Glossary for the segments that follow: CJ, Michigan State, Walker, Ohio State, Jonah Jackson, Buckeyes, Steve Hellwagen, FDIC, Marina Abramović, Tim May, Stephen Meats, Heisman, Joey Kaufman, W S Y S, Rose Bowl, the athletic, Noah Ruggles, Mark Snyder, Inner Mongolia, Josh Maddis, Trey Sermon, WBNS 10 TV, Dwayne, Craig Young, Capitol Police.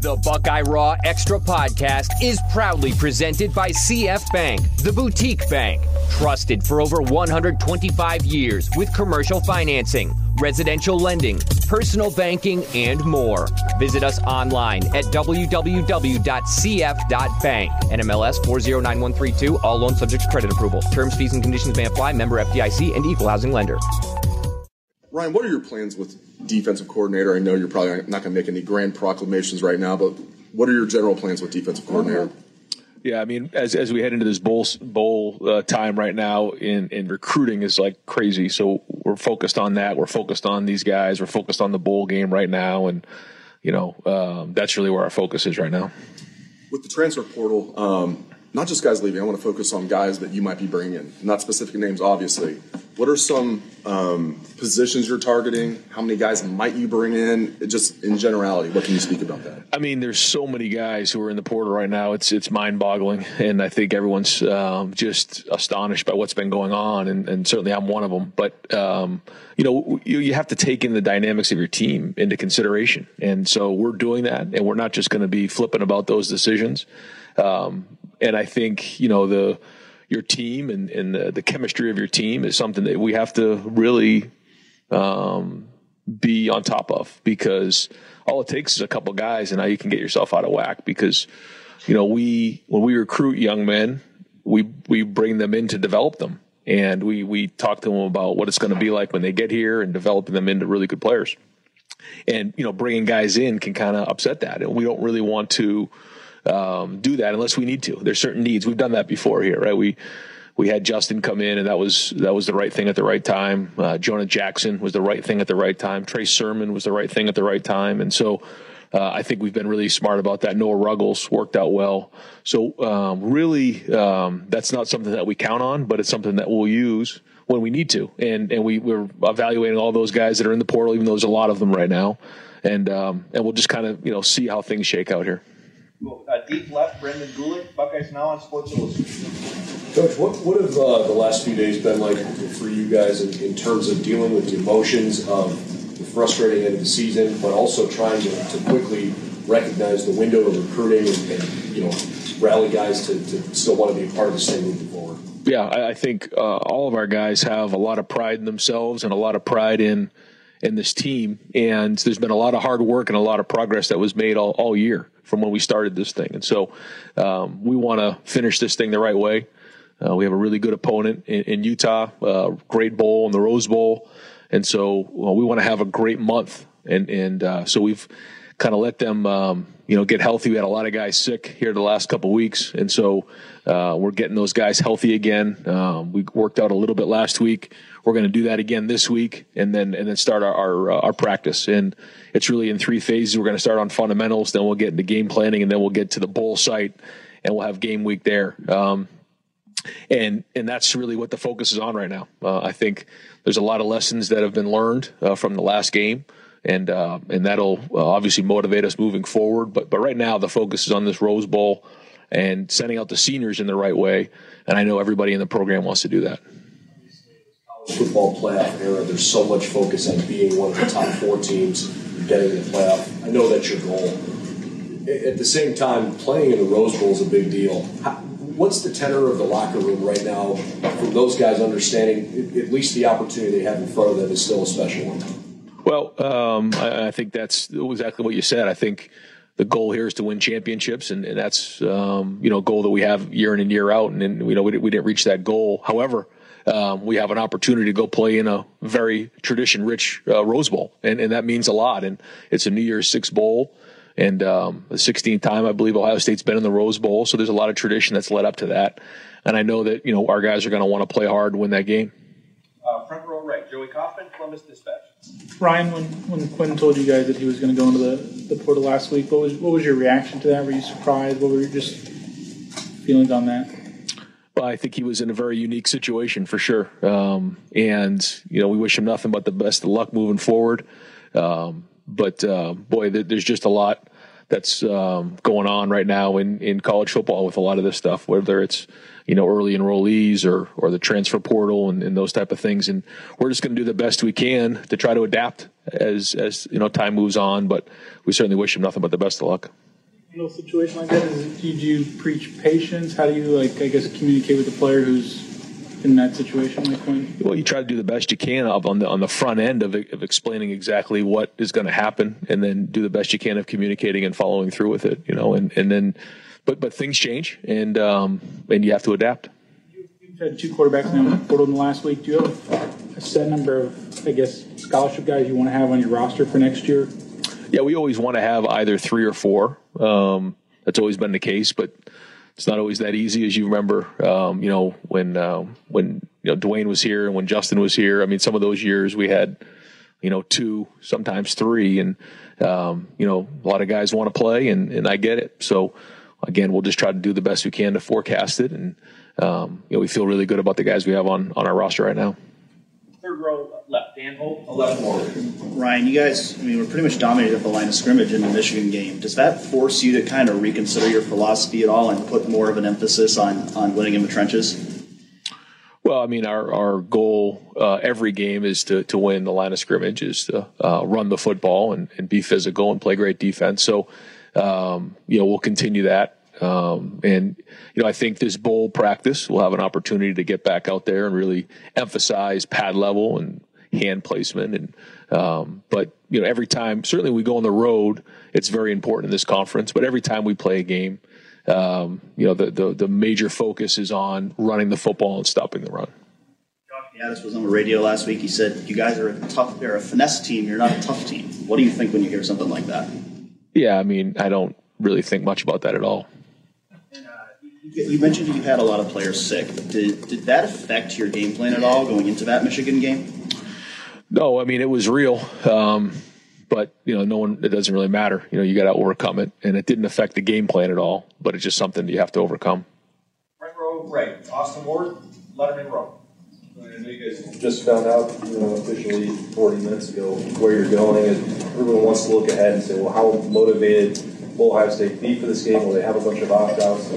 The Buckeye Raw Extra Podcast is proudly presented by CF Bank, the boutique bank, trusted for over 125 years with commercial financing, residential lending, personal banking, and more. Visit us online at www.cf.bank. NMLS 409132, all loans subject to credit approval. Terms, fees, and conditions may apply. Member FDIC and equal housing lender. Ryan, what are your plans with defensive coordinator? I know you're probably not going to make any grand proclamations right now, but what are your general plans with defensive coordinator? Yeah, I mean, as we head into this bowl time right now, in recruiting is like crazy. So we're focused on that. We're focused on these guys. We're focused on the bowl game right now. And, you know, that's really where our focus is right now. With the transfer portal, not just guys leaving. I want to focus on guys that you might be bringing in. Not specific names, obviously. What are some positions you're targeting? How many guys might you bring in? Just in generality, what can you speak about that? I mean, there's so many guys who are in the portal right now. It's mind-boggling, and I think everyone's just astonished by what's been going on, and certainly I'm one of them. But, you know, you have to take in the dynamics of your team into consideration, and so we're doing that, and we're not just going to be flippant about those decisions. And I think, you know, your team and the chemistry of your team is something that we have to really be on top of, because all it takes is a couple guys and now you can get yourself out of whack. Because, you know, when we recruit young men, we bring them in to develop them, and we talk to them about what it's going to be like when they get here and developing them into really good players. And, you know, bringing guys in can kind of upset that, and we don't really want to do that unless we need to. There's certain needs. We've done that before here, right? We had Justin come in, and that was the right thing at the right time. Jonah Jackson was the right thing at the right time. Trey Sermon was the right thing at the right time. And so I think we've been really smart about that. Noah Ruggles worked out well. So really that's not something that we count on, but it's something that we'll use when we need to. And we're evaluating all those guys that are in the portal, even though there's a lot of them right now. And we'll just kind of, you know, see how things shake out here. Deep left, Brendan Goolrick, Buckeyes Now on Sports Illustrated. Coach, what have the last few days been like for you guys in terms of dealing with the emotions of the frustrating end of the season, but also trying to quickly recognize the window of recruiting and you know, rally guys to still want to be a part of this thing moving forward? Yeah, I think all of our guys have a lot of pride in themselves and a lot of pride in this team, and there's been a lot of hard work and a lot of progress that was made all year from when we started this thing. And so we want to finish this thing the right way. We have a really good opponent in Utah, great bowl in the Rose Bowl. And so we want to have a great month. And so we've kind of let them, you know, get healthy. We had a lot of guys sick here the last couple of weeks. And so we're getting those guys healthy again. We worked out a little bit last week. We're going to do that again this week, and then start our practice. And it's really in three phases. We're going to start on fundamentals, then we'll get into game planning, and then we'll get to the bowl site, and we'll have game week there. And that's really what the focus is on right now. I think there's a lot of lessons that have been learned from the last game, and that'll obviously motivate us moving forward. But right now the focus is on this Rose Bowl and sending out the seniors in the right way. And I know everybody in the program wants to do that. Football playoff era, there's so much focus on being one of the top four teams and getting in the playoff. I know that's your goal. At the same time, playing in the Rose Bowl is a big deal. What's the tenor of the locker room right now from those guys understanding at least the opportunity they have in front of them is still a special one? Well, I think that's exactly what you said. I think the goal here is to win championships, and that's you know, a goal that we have year in and year out, and you know, we didn't reach that goal. However, we have an opportunity to go play in a very tradition-rich Rose Bowl, and that means a lot. And it's a New Year's 6 bowl, and the 16th time, I believe, Ohio State's been in the Rose Bowl. So there's a lot of tradition that's led up to that. And I know that, you know, our guys are going to want to play hard and win that game. Front row right, Joey Kaufman, Columbus Dispatch. Ryan, when Quinn told you guys that he was going to go into the portal last week, what was your reaction to that? Were you surprised? What were your just feelings on that? I think he was in a very unique situation for sure. And, you know, we wish him nothing but the best of luck moving forward. But boy, there's just a lot that's going on right now in college football with a lot of this stuff, whether it's, you know, early enrollees or the transfer portal and those type of things. And we're just going to do the best we can to try to adapt as, you know, time moves on. But we certainly wish him nothing but the best of luck. handle a situation like that? Do you preach patience? How do you, communicate with the player who's in that situation, like Quinn? Well, you try to do the best you can on the front end of explaining exactly what is going to happen, and then do the best you can of communicating and following through with it, But things change, and you have to adapt. You've had two quarterbacks now in the last week. Do you have a set number of, scholarship guys you want to have on your roster for next year? Yeah, we always want to have either 3 or 4. That's always been the case, but it's not always that easy, as you remember. When Dwayne was here and when Justin was here. I mean, some of those years we had, 2, sometimes 3, and a lot of guys want to play, and I get it. So. Again, we'll just try to do the best we can to forecast it, and we feel really good about the guys we have on our roster right now. Third row left, Dan Holt, left forward. Ryan, you guys, we're pretty much dominated at the line of scrimmage in the Michigan game. Does that force you to kind of reconsider your philosophy at all and put more of an emphasis on winning in the trenches? Well, our goal every game is to win the line of scrimmage, is to run the football and be physical and play great defense. So. We'll continue that. I think this bowl practice will have an opportunity to get back out there and really emphasize pad level and hand placement. But every time, certainly we go on the road, it's very important in this conference, but every time we play a game, the major focus is on running the football and stopping the run. Josh Maddis was on the radio last week. He said, you guys are a finesse team. You're not a tough team. What do you think when you hear something like that? Yeah, I don't really think much about that at all. And, you mentioned you've had a lot of players sick. Did that affect your game plan at all going into that Michigan game? No, it was real. It doesn't really matter. You got to overcome it. And it didn't affect the game plan at all, but it's just something that you have to overcome. Right, Austin Ward, Letterman Row. I know you guys just found out, officially 40 minutes ago where you're going. Everyone wants to look ahead and say, well, how motivated will Ohio State be for this game? Will they have a bunch of opt-outs?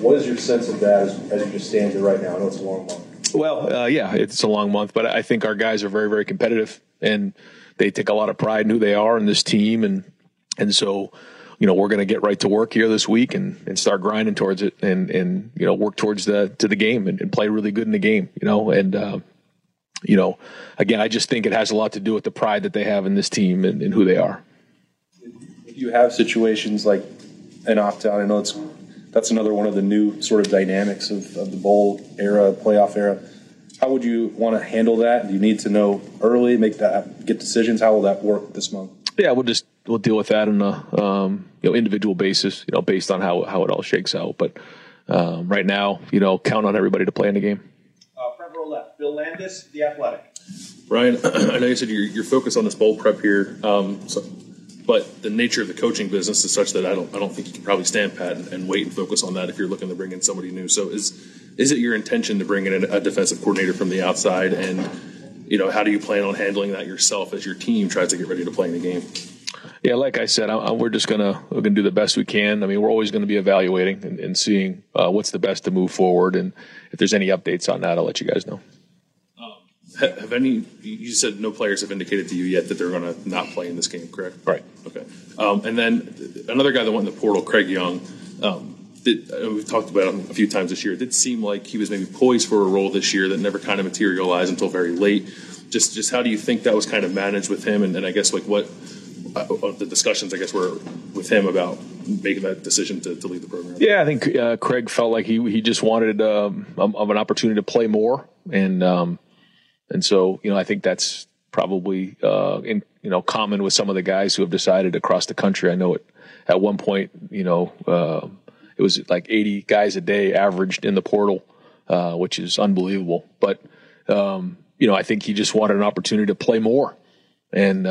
What is your sense of that as you just stand here right now? I know it's a long month. Well, it's a long month, but I think our guys are very, very competitive, and they take a lot of pride in who they are in this team. And so, we're going to get right to work here this week and start grinding towards it and work towards the game and play really good in the game, again, I just think it has a lot to do with the pride that they have in this team and who they are. If you have situations like an opt-out, I know that's another one of the new sort of dynamics of the bowl era, playoff era. How would you want to handle that? Do you need to know early, get decisions? How will that work this month? Yeah, we'll deal with that on a individual basis, based on how it all shakes out. But right now, count on everybody to play in the game. Front row left, Bill Landis, The Athletic. Ryan, I know you said you're focused on this bowl prep here, but the nature of the coaching business is such that I don't think you can probably stand pat and wait and focus on that if you're looking to bring in somebody new. So is it your intention to bring in a defensive coordinator from the outside, and how do you plan on handling that yourself as your team tries to get ready to play in the game? Yeah, like I said, we're just gonna do the best we can. We're always going to be evaluating and seeing what's the best to move forward. And if there's any updates on that, I'll let you guys know. Have any? You said no players have indicated to you yet that they're going to not play in this game, correct? Right. Okay. And then another guy that went in the portal, Craig Young. We've talked about him a few times this year. It did seem like he was maybe poised for a role this year that never kind of materialized until very late. Just how do you think that was kind of managed with him? And I guess what. The discussions, were with him about making that decision to leave the program. Yeah, I think Craig felt like he just wanted an opportunity to play more, and so I think that's probably common with some of the guys who have decided across the country. I know at one point it was like 80 guys a day averaged in the portal, which is unbelievable. But I think he just wanted an opportunity to play more, and.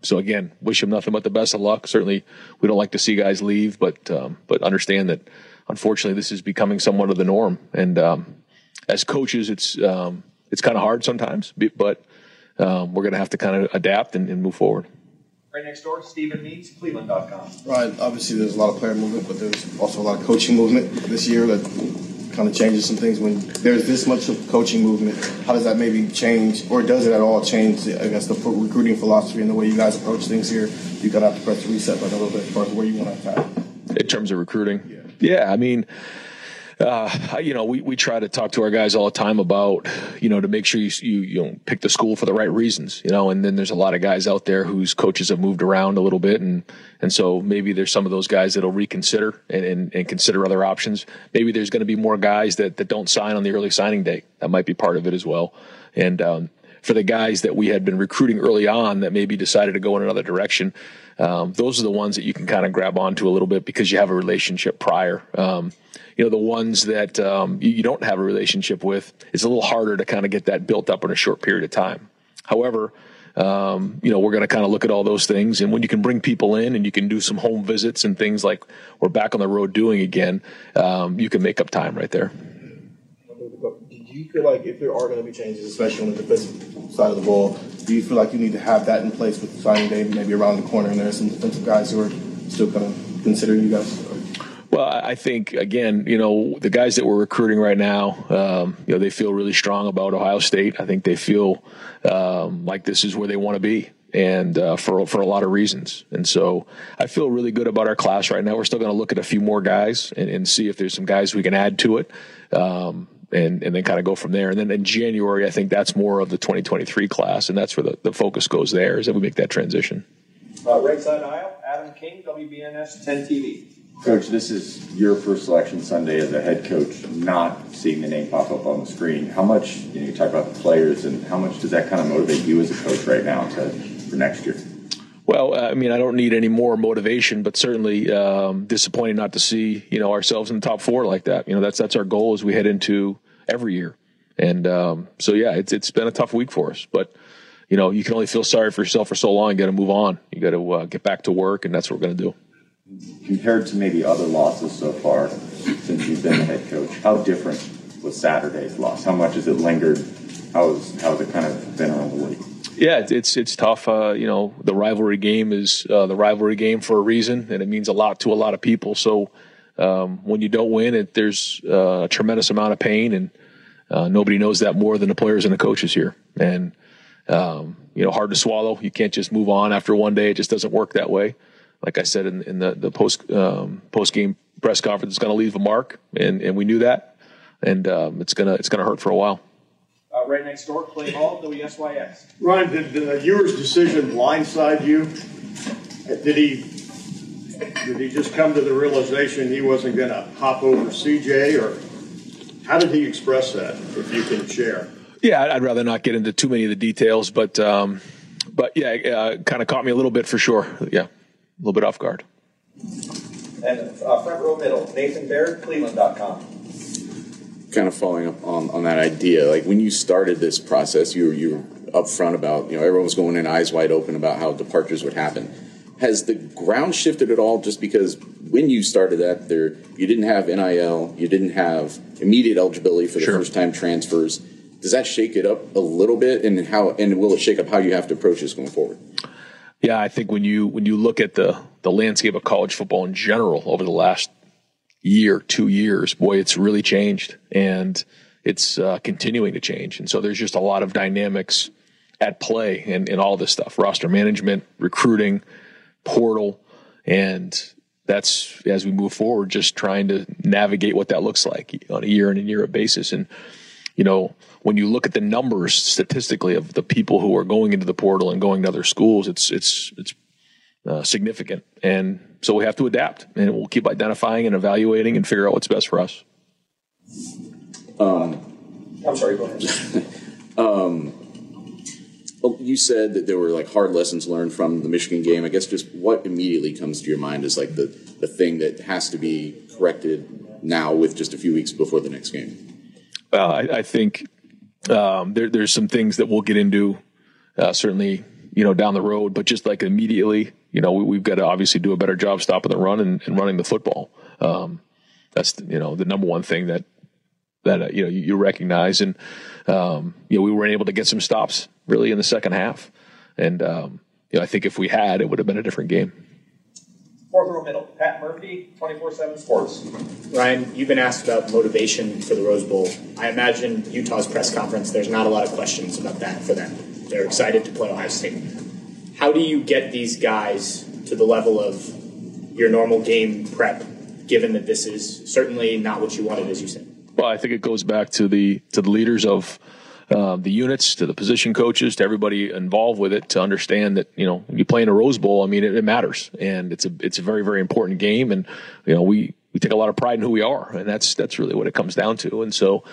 So again, wish him nothing but the best of luck. Certainly, we don't like to see guys leave, but understand that unfortunately this is becoming somewhat of the norm. And as coaches, it's kind of hard sometimes, but we're going to have to kind of adapt and move forward. Right next door, Stephen Meats, Cleveland.com. Right, obviously there's a lot of player movement, but there's also a lot of coaching movement this year that kind of changes some things. When there's this much of coaching movement, how does that maybe change, or does it at all change, the recruiting philosophy and the way you guys approach things here? You got to have to press the reset button a little bit as far as where you want to attack. terms of recruiting? Yeah, I mean, you know, we try to talk to our guys all the time about, you know, to make sure you pick the school for the right reasons, you know, and then there's a lot of guys out there whose coaches have moved around a little bit. And so maybe there's some of those guys that'll reconsider and consider other options. Maybe there's going to be more guys that don't sign on the early signing day. That might be part of it as well. And, for the guys that we had been recruiting early on that maybe decided to go in another direction, those are the ones that you can kind of grab onto a little bit because you have a relationship prior. You know, the ones that you don't have a relationship with, it's a little harder to kind of get that built up in a short period of time. However, you know, we're going to kind of look at all those things. And when you can bring people in and you can do some home visits and things like we're back on the road doing again, you can make up time right there. Do you feel like if there are going to be changes, especially on the defensive side of the ball, do you feel like you need to have that in place with the signing day maybe around the corner and there are some defensive guys who are still kind of considering you guys? Well, I think, again, you know, the guys that we're recruiting right now, you know, they feel really strong about Ohio State. I think they feel like this is where they want to be. And for a lot of reasons. And so I feel really good about our class right now. We're still going to look at a few more guys and see if there's some guys we can add to it, and then kind of go from there. And then in January, I think that's more of the 2023 class, and that's where the focus goes there, is that we make that transition. Right side aisle, Adam King, WBNS 10 TV. Coach, this is your first selection Sunday as a head coach, not seeing the name pop up on the screen. How much, you know, you talk about the players, and how much does that kind of motivate you as a coach right now for next year? Well, I mean, I don't need any more motivation, but certainly disappointed not to see, you know, ourselves in the top four like that. You know, that's our goal as we head into every year. And so, yeah, it's been a tough week for us. But, you know, you can only feel sorry for yourself for so long. You got to move on. You got to get back to work, and that's what we're going to do. Compared to maybe other losses so far since you've been the head coach, how different was Saturday's loss? How much has it lingered? How's it kind of been around the league? Yeah, it's tough. You know, the rivalry game is the rivalry game for a reason, and it means a lot to a lot of people. So when you don't win, there's a tremendous amount of pain, and nobody knows that more than the players and the coaches here. And, you know, hard to swallow. You can't just move on after one day. It just doesn't work that way. Like I said in the post-game press conference, it's going to leave a mark, and we knew that. And it's going to hurt for a while. Right next door, Clay Hall, W S Y S. Ryan, did the Ewers decision blindside you? Did he just come to the realization he wasn't going to hop over CJ, or how did he express that, if you can share? Yeah, I'd rather not get into too many of the details, but yeah, kind of caught me a little bit for sure. Yeah, a little bit off guard. And front row middle, Nathan Baird, Cleveland.com. Kind of following up on that idea, like when you started this process, you were upfront about, you know, everyone was going in eyes wide open about how departures would happen. Has the ground shifted at all? Just because when you started that, you didn't have NIL, you didn't have immediate eligibility for the Sure. first time transfers. Does that shake it up a little bit, and will it shake up how you have to approach this going forward? Yeah, I think when you look at the landscape of college football in general over the last year, 2 years, boy, it's really changed, and it's continuing to change. And so there's just a lot of dynamics at play in all this stuff, roster management, recruiting, portal. And that's, as we move forward, just trying to navigate what that looks like on a year in and year out basis. And, you know, when you look at the numbers statistically of the people who are going into the portal and going to other schools, it's significant. And so we have to adapt, and we'll keep identifying and evaluating and figure out what's best for us. I'm sorry, go ahead. You said that there were like hard lessons learned from the Michigan game. I guess just what immediately comes to your mind is like the thing that has to be corrected now with just a few weeks before the next game? Well, I think there's some things that we'll get into certainly, you know, down the road, but just like immediately, you know, we've got to obviously do a better job stopping the run and running the football. That's, you know, the number one thing that you know, you recognize. And, you know, we weren't able to get some stops really in the second half. And, you know, I think if we had, it would have been a different game. Fourth row middle, Pat Murphy, 24/7 Sports. Ryan, you've been asked about motivation for the Rose Bowl. I imagine Utah's press conference, there's not a lot of questions about that for them. They're excited to play Ohio State. How do you get these guys to the level of your normal game prep given that this is certainly not what you wanted, as you said? Well, I think it goes back to the leaders of the units, to the position coaches, to everybody involved with it, to understand that, you know, you play in a Rose Bowl, I mean, it matters, and it's a very, very important game, and, you know, we take a lot of pride in who we are, and that's really what it comes down to. And so,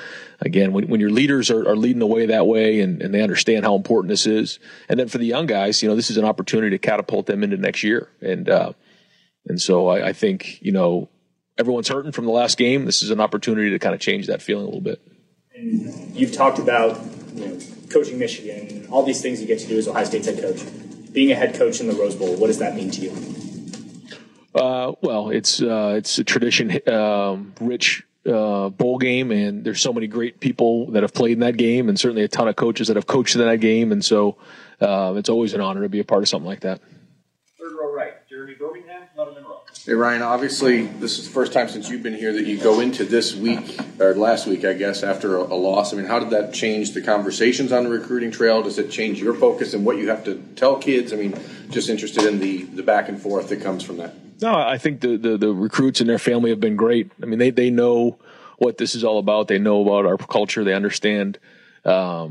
again, when your leaders are leading the way that way, and they understand how important this is, and then for the young guys, you know, this is an opportunity to catapult them into next year. And so I think, you know, everyone's hurting from the last game. This is an opportunity to kind of change that feeling a little bit. And you've talked about, you know, coaching Michigan and all these things you get to do as Ohio State's head coach. Being a head coach in the Rose Bowl, what does that mean to you? Well, it's a tradition-rich bowl game, and there's so many great people that have played in that game, and certainly a ton of coaches that have coached in that game, and so it's always an honor to be a part of something like that. Third row right, Jeremy Birmingham, Letterman Row. Hey, Ryan, obviously this is the first time since you've been here that you go into this week, or last week, I guess, after a loss. I mean, how did that change the conversations on the recruiting trail? Does it change your focus and what you have to tell kids? I mean, just interested in the back and forth that comes from that. No, I think the recruits and their family have been great. I mean, they know what this is all about. They know about our culture. They understand, you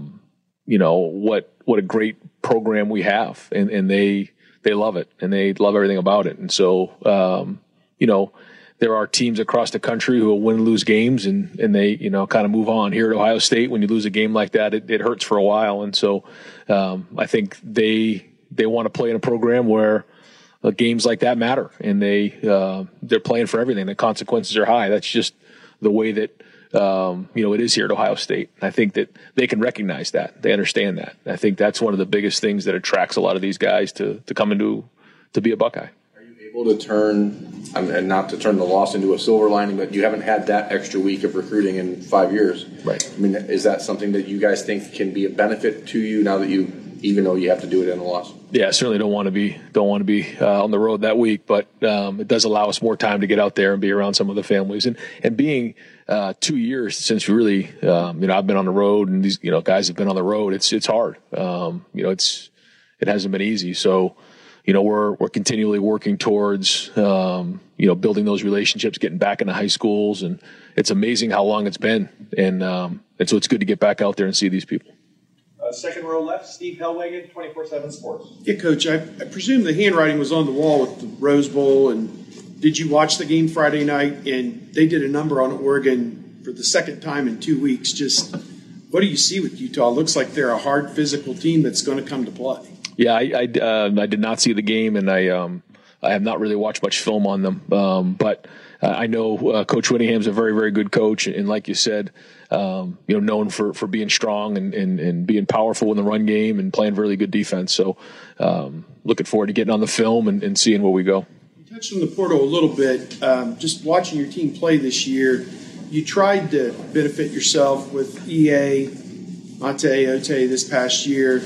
know, what a great program we have, and they love it, and they love everything about it. And so, you know, there are teams across the country who will win and lose games, and they, you know, kind of move on. Here at Ohio State, when you lose a game like that, it hurts for a while. And so, I think they want to play in a program where games like that matter, and they're playing for everything. The consequences are high. That's just the way that you know, it is here at Ohio State. I think that they can recognize that. They understand that. I think that's one of the biggest things that attracts a lot of these guys to come into to be a Buckeye. Are you able to turn, and not to turn the loss into a silver lining, but you haven't had that extra week of recruiting in 5 years, right? I mean, is that something that you guys think can be a benefit to you now that you? Even though you have to do it in a loss. Yeah, I certainly don't want to be on the road that week, but it does allow us more time to get out there and be around some of the families. And being 2 years since really, you know, I've been on the road, and these, you know, guys have been on the road. It's hard. You know, it hasn't been easy. So, you know, we're continually working towards you know, building those relationships, getting back into high schools, and it's amazing how long it's been. And so it's good to get back out there and see these people. Second row left, Steve Hellwagen, 24/7 Sports. Yeah, Coach, I presume the handwriting was on the wall with the Rose Bowl, and did you watch the game Friday night? And they did a number on Oregon for the second time in 2 weeks. Just what do you see with Utah? It looks like they're a hard physical team that's going to come to play. Yeah, I did not see the game, and I have not really watched much film on them, but I know Coach Whittingham's a very, very good coach, and like you said, you know, known for being strong and being powerful in the run game and playing really good defense. So looking forward to getting on the film and seeing where we go. You touched on the portal a little bit. Just watching your team play this year, you tried to benefit yourself with EA, Ote this past year,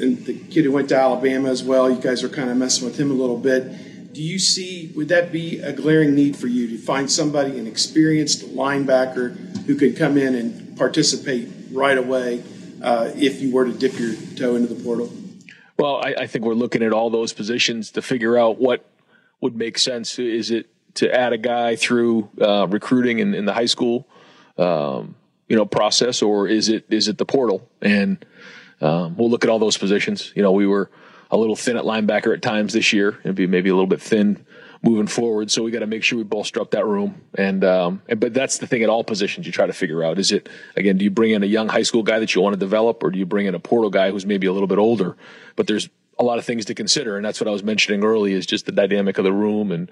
and the kid who went to Alabama as well. You guys are kind of messing with him a little bit. Do you see, would that be a glaring need for you to find somebody, an experienced linebacker who could come in and participate right away if you were to dip your toe into the portal? Well, I think we're looking at all those positions to figure out what would make sense. Is it to add a guy through recruiting in the high school, you know, process, or is it the portal? And we'll look at all those positions. You know, we were a little thin at linebacker at times this year, and be maybe a little bit thin moving forward. So we got to make sure we bolster up that room. But that's the thing at all positions you try to figure out. Is it, again, do you bring in a young high school guy that you want to develop, or do you bring in a portal guy who's maybe a little bit older? But there's a lot of things to consider, and that's what I was mentioning early, is just the dynamic of the room and,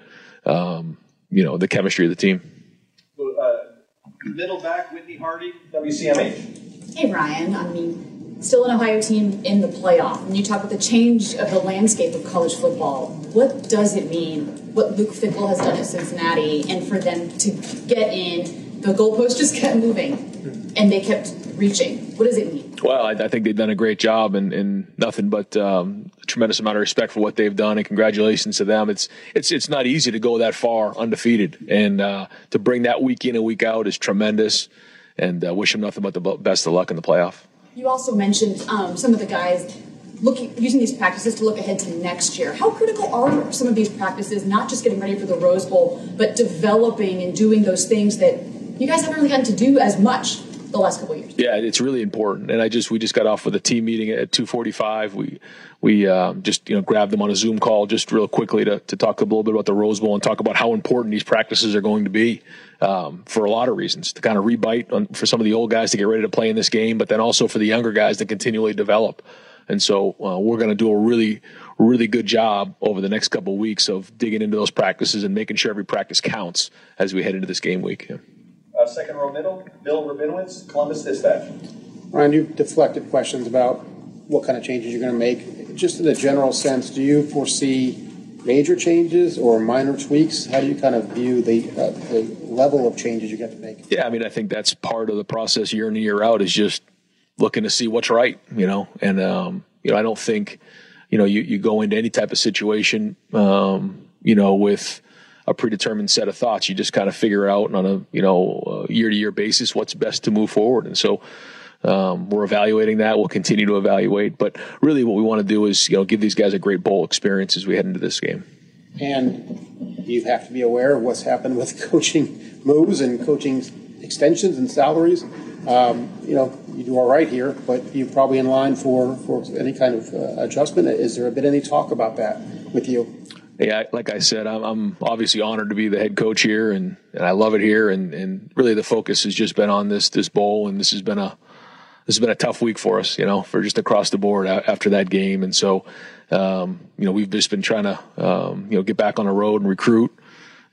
you know, the chemistry of the team. Middle back, Whitney Hardy, WCMH. Hey, Ryan. I mean, still an Ohio team in the playoff. When you talk about the change of the landscape of college football, what does it mean, what Luke Fickle has done at Cincinnati, and for them to get in, the goalpost just kept moving, and they kept reaching. What does it mean? Well, I think they've done a great job, and nothing but a tremendous amount of respect for what they've done, and congratulations to them. It's not easy to go that far undefeated, and to bring that week in and week out is tremendous, and wish them nothing but the best of luck in the playoff. You also mentioned some of the guys using these practices to look ahead to next year. How critical are some of these practices, not just getting ready for the Rose Bowl, but developing and doing those things that you guys haven't really gotten to do as much the last couple of years? Yeah, it's really important. And we just got off with a team meeting at 2:45. We grabbed them on a Zoom call just real quickly to talk a little bit about the Rose Bowl and talk about how important these practices are going to be for a lot of reasons, to kind of rebite on, for some of the old guys to get ready to play in this game, but then also for the younger guys to continually develop. And so we're going to do a really, really good job over the next couple of weeks of digging into those practices and making sure every practice counts as we head into this game week. Yeah. Second row middle, Bill Rabinowitz, Columbus Dispatch. Ryan, you've deflected questions about what kind of changes you're going to make. Just in a general sense, do you foresee major changes or minor tweaks? How do you kind of view the level of changes you get to make? Yeah, I mean, I think that's part of the process year in and year out is just looking to see what's right, and, I don't think, you go into any type of situation, with a predetermined set of thoughts. You just kind of figure out on a, year to year basis, what's best to move forward. And so, we're evaluating that. We'll continue to evaluate, but really what we want to do is, give these guys a great bowl experience as we head into this game. And you have to be aware of what's happened with coaching moves and coaching extensions and salaries. You do all right here, but you're probably in line for any kind of adjustment. Is there been any talk about that with you? Yeah, like I said, I'm obviously honored to be the head coach here, and I love it here. And really, the focus has just been on this bowl, and this has been a tough week for us, for just across the board after that game. And so, we've just been trying to, get back on the road and recruit.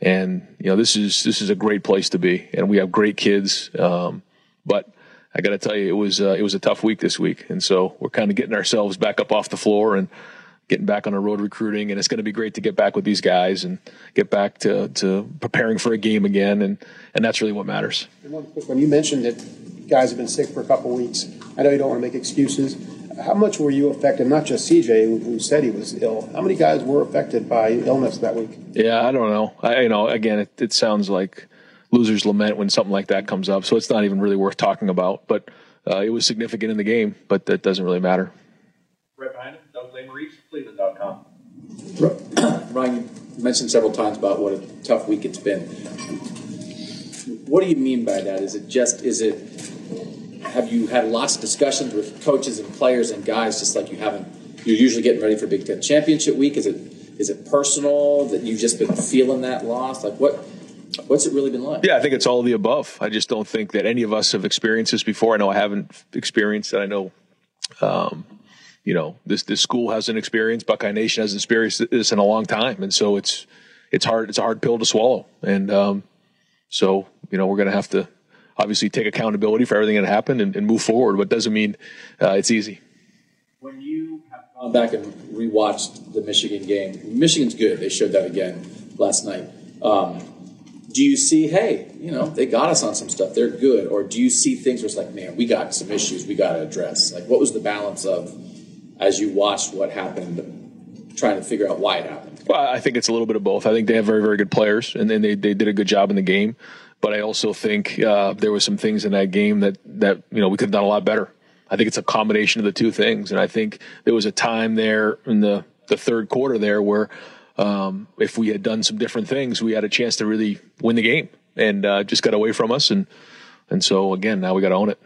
And this is a great place to be, and we have great kids. But I got to tell you, it was a tough week this week, and so we're kind of getting ourselves back up off the floor and getting back on the road recruiting. And it's going to be great to get back with these guys and get back to preparing for a game again, and that's really what matters. And one quick one, you mentioned that guys have been sick for a couple of weeks. I know you don't want to make excuses. How much were you affected? Not just CJ, who said he was ill. How many guys were affected by illness that week? Yeah, I don't know. Again, it sounds like losers lament when something like that comes up, so it's not even really worth talking about. But it was significant in the game, but that doesn't really matter. Right behind him, Doug Lamarese, Cleveland.com. Ryan, you mentioned several times about what a tough week it's been. What do you mean by that? Have you had lots of discussions with coaches and players and guys, just like you haven't? You're usually getting ready for Big Ten Championship week. Is it personal that you've just been feeling that loss? Like what? What's it really been like? Yeah, I think it's all of the above. I just don't think that any of us have experienced this before. I know I haven't experienced it. I know, this school hasn't experienced, Buckeye Nation hasn't experienced this in a long time. And so it's hard. It's a hard pill to swallow. And so we're going to have to obviously take accountability for everything that happened and move forward. But doesn't mean it's easy. When you have gone back and rewatched the Michigan game, Michigan's good. They showed that again last night. Do you see, hey, they got us on some stuff, they're good? Or do you see things where it's like, man, we got some issues we got to address? Like, what was the balance of, as you watched what happened, trying to figure out why it happened? Well, I think it's a little bit of both. I think they have very, very good players, and then they did a good job in the game. But I also think there were some things in that game that we could have done a lot better. I think it's a combination of the two things. And I think there was a time there in the third quarter there where if we had done some different things, we had a chance to really win the game, and just got away from us. And so, again, now we got to own it.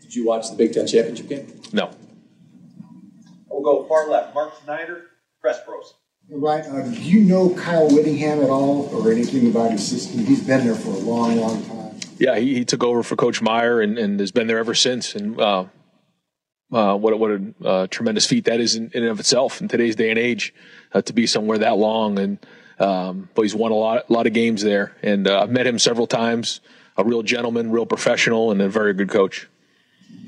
Did you watch the Big Ten Championship game? No. We'll go far left. Mark Snyder, Press Bros. Right. Do you know Kyle Whittingham at all or anything about his system? He's been there for a long, long time. Yeah, he took over for Coach Meyer and has been there ever since. And what a tremendous feat that is in and of itself in today's day and age, to be somewhere that long. And but he's won a lot of games there, and I've met him several times. A real gentleman, real professional, and a very good coach.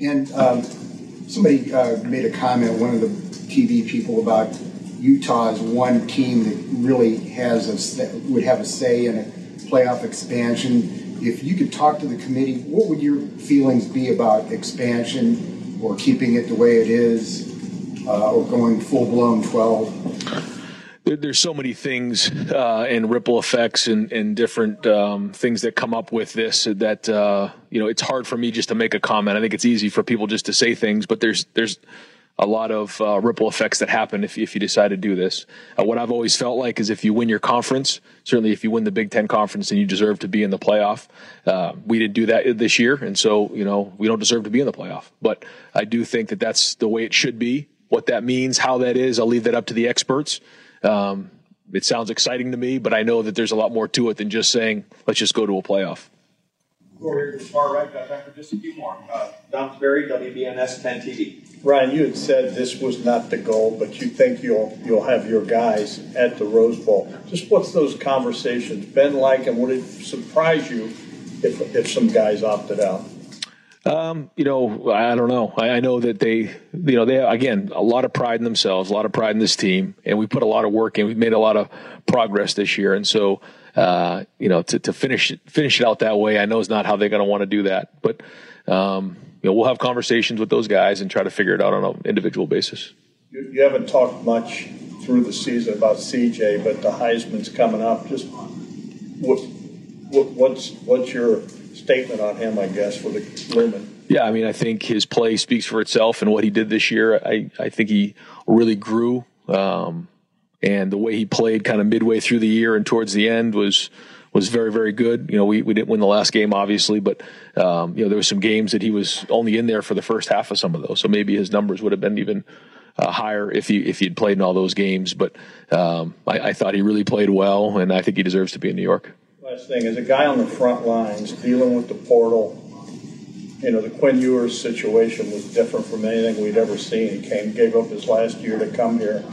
And somebody made a comment, one of the TV people, about Utah is one team that really would have a say in a playoff expansion. If you could talk to the committee, what would your feelings be about expansion? Or keeping it the way it is, or going full-blown 12? There's so many things and ripple effects and different things that come up with this that, it's hard for me just to make a comment. I think it's easy for people just to say things, but there's a lot of ripple effects that happen if you decide to do this. What I've always felt like is if you win your conference, certainly if you win the Big Ten Conference, then you deserve to be in the playoff. We didn't do that this year, and so, you know, we don't deserve to be in the playoff. But I do think that that's the way it should be. What that means, how that is, I'll leave that up to the experts. It sounds exciting to me, but I know that there's a lot more to it than just saying, let's just go to a playoff. Go over here to the far right. Got time for just a few more. Don Ferry, WBNS 10 TV. Ryan, you had said this was not the goal, but you think you'll have your guys at the Rose Bowl. Just what's those conversations been like, and would it surprise you if some guys opted out? I don't know. I know that they have, again, a lot of pride in themselves, a lot of pride in this team, and we put a lot of work in. We've made a lot of progress this year. And so, to finish it out that way, I know is not how they're going to want to do that. But, we'll have conversations with those guys and try to figure it out on an individual basis. You haven't talked much through the season about CJ, but the Heisman's coming up. Just what's your statement on him, I guess, for the women? Yeah, I mean, I think his play speaks for itself and what he did this year. I think he really grew, and the way he played kind of midway through the year and towards the end was very, very good. You know, we didn't win the last game, obviously, but, there were some games that he was only in there for the first half of some of those. So maybe his numbers would have been even higher if he'd played in all those games. But I thought he really played well, and I think he deserves to be in New York. Last thing, as a guy on the front lines dealing with the portal, the Quinn Ewers situation was different from anything we'd ever seen. He gave up his last year to come here.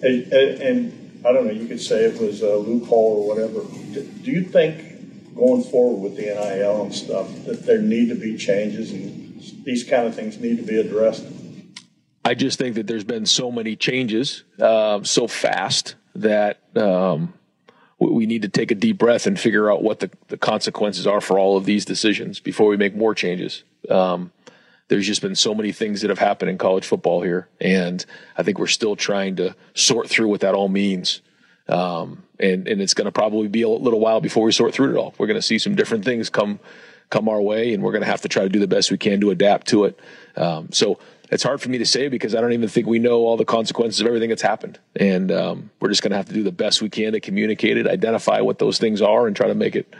And I don't know, you could say it was a loophole or whatever. Do you think going forward with the NIL and stuff that there need to be changes and these kind of things need to be addressed? I just think that there's been so many changes so fast that we need to take a deep breath and figure out what the consequences are for all of these decisions before we make more changes. There's just been so many things that have happened in college football here, and I think we're still trying to sort through what that all means. And it's going to probably be a little while before we sort through it all. We're going to see some different things come our way, and we're going to have to try to do the best we can to adapt to it. So it's hard for me to say because I don't even think we know all the consequences of everything that's happened. And we're just going to have to do the best we can to communicate it, identify what those things are, and try to make it,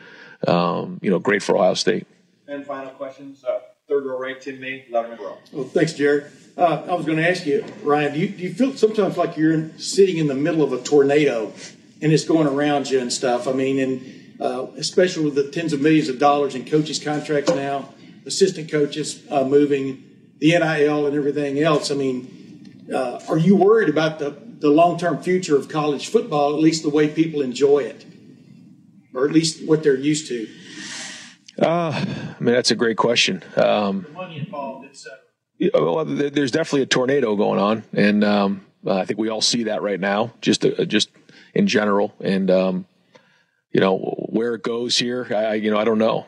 great for Ohio State. And final questions, third row right, Tim May, Letterman Row. Well, thanks, Jared. I was going to ask you, Ryan, do you feel sometimes like you're sitting in the middle of a tornado and it's going around you and stuff? I mean, especially with the tens of millions of dollars in coaches' contracts now, assistant coaches moving, the NIL and everything else. I mean, are you worried about the long-term future of college football, at least the way people enjoy it, or at least what they're used to? That's a great question. The money involved, et cetera. Well, there's definitely a tornado going on, and I think we all see that right now, just in general. And where it goes here, I don't know.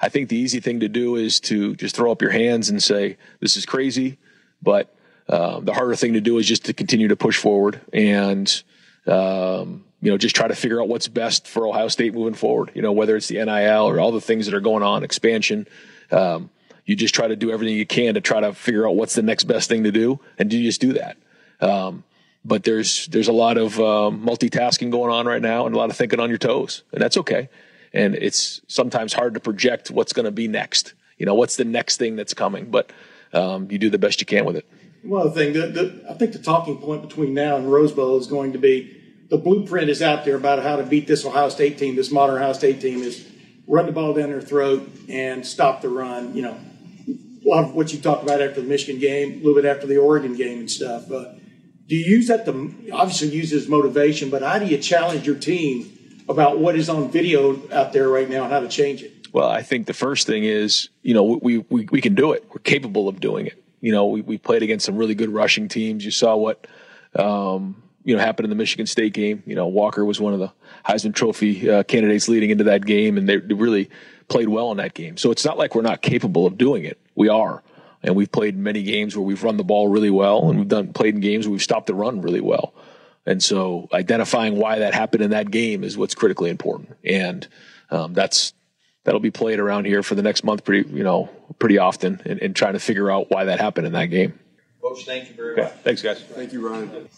I think the easy thing to do is to just throw up your hands and say this is crazy, but the harder thing to do is just to continue to push forward and just try to figure out what's best for Ohio State moving forward. Whether it's the NIL or all the things that are going on, expansion. You just try to do everything you can to try to figure out what's the next best thing to do, and you just do that. But there's a lot of multitasking going on right now and a lot of thinking on your toes, and that's okay. And it's sometimes hard to project what's going to be next. What's the next thing that's coming, but you do the best you can with it. One other thing, I think the talking point between now and Rose Bowl is going to be the blueprint is out there about how to beat this Ohio State team, this modern Ohio State team, is run the ball down their throat and stop the run, A lot of what you talked about after the Michigan game, a little bit after the Oregon game and stuff. Do you use that obviously use as motivation, but how do you challenge your team about what is on video out there right now and how to change it? Well, I think the first thing is, we can do it. We're capable of doing it. We played against some really good rushing teams. You saw what, happened in the Michigan State game. Walker was one of the Heisman Trophy candidates leading into that game, and they really played well in that game. So it's not like we're not capable of doing it. We are, and we've played many games where we've run the ball really well, and we've played in games where we've stopped the run really well. And so identifying why that happened in that game is what's critically important. And that'll be played around here for the next month pretty often and trying to figure out why that happened in that game. Coach, thank you very much. Thanks, guys. Thank you, Ryan.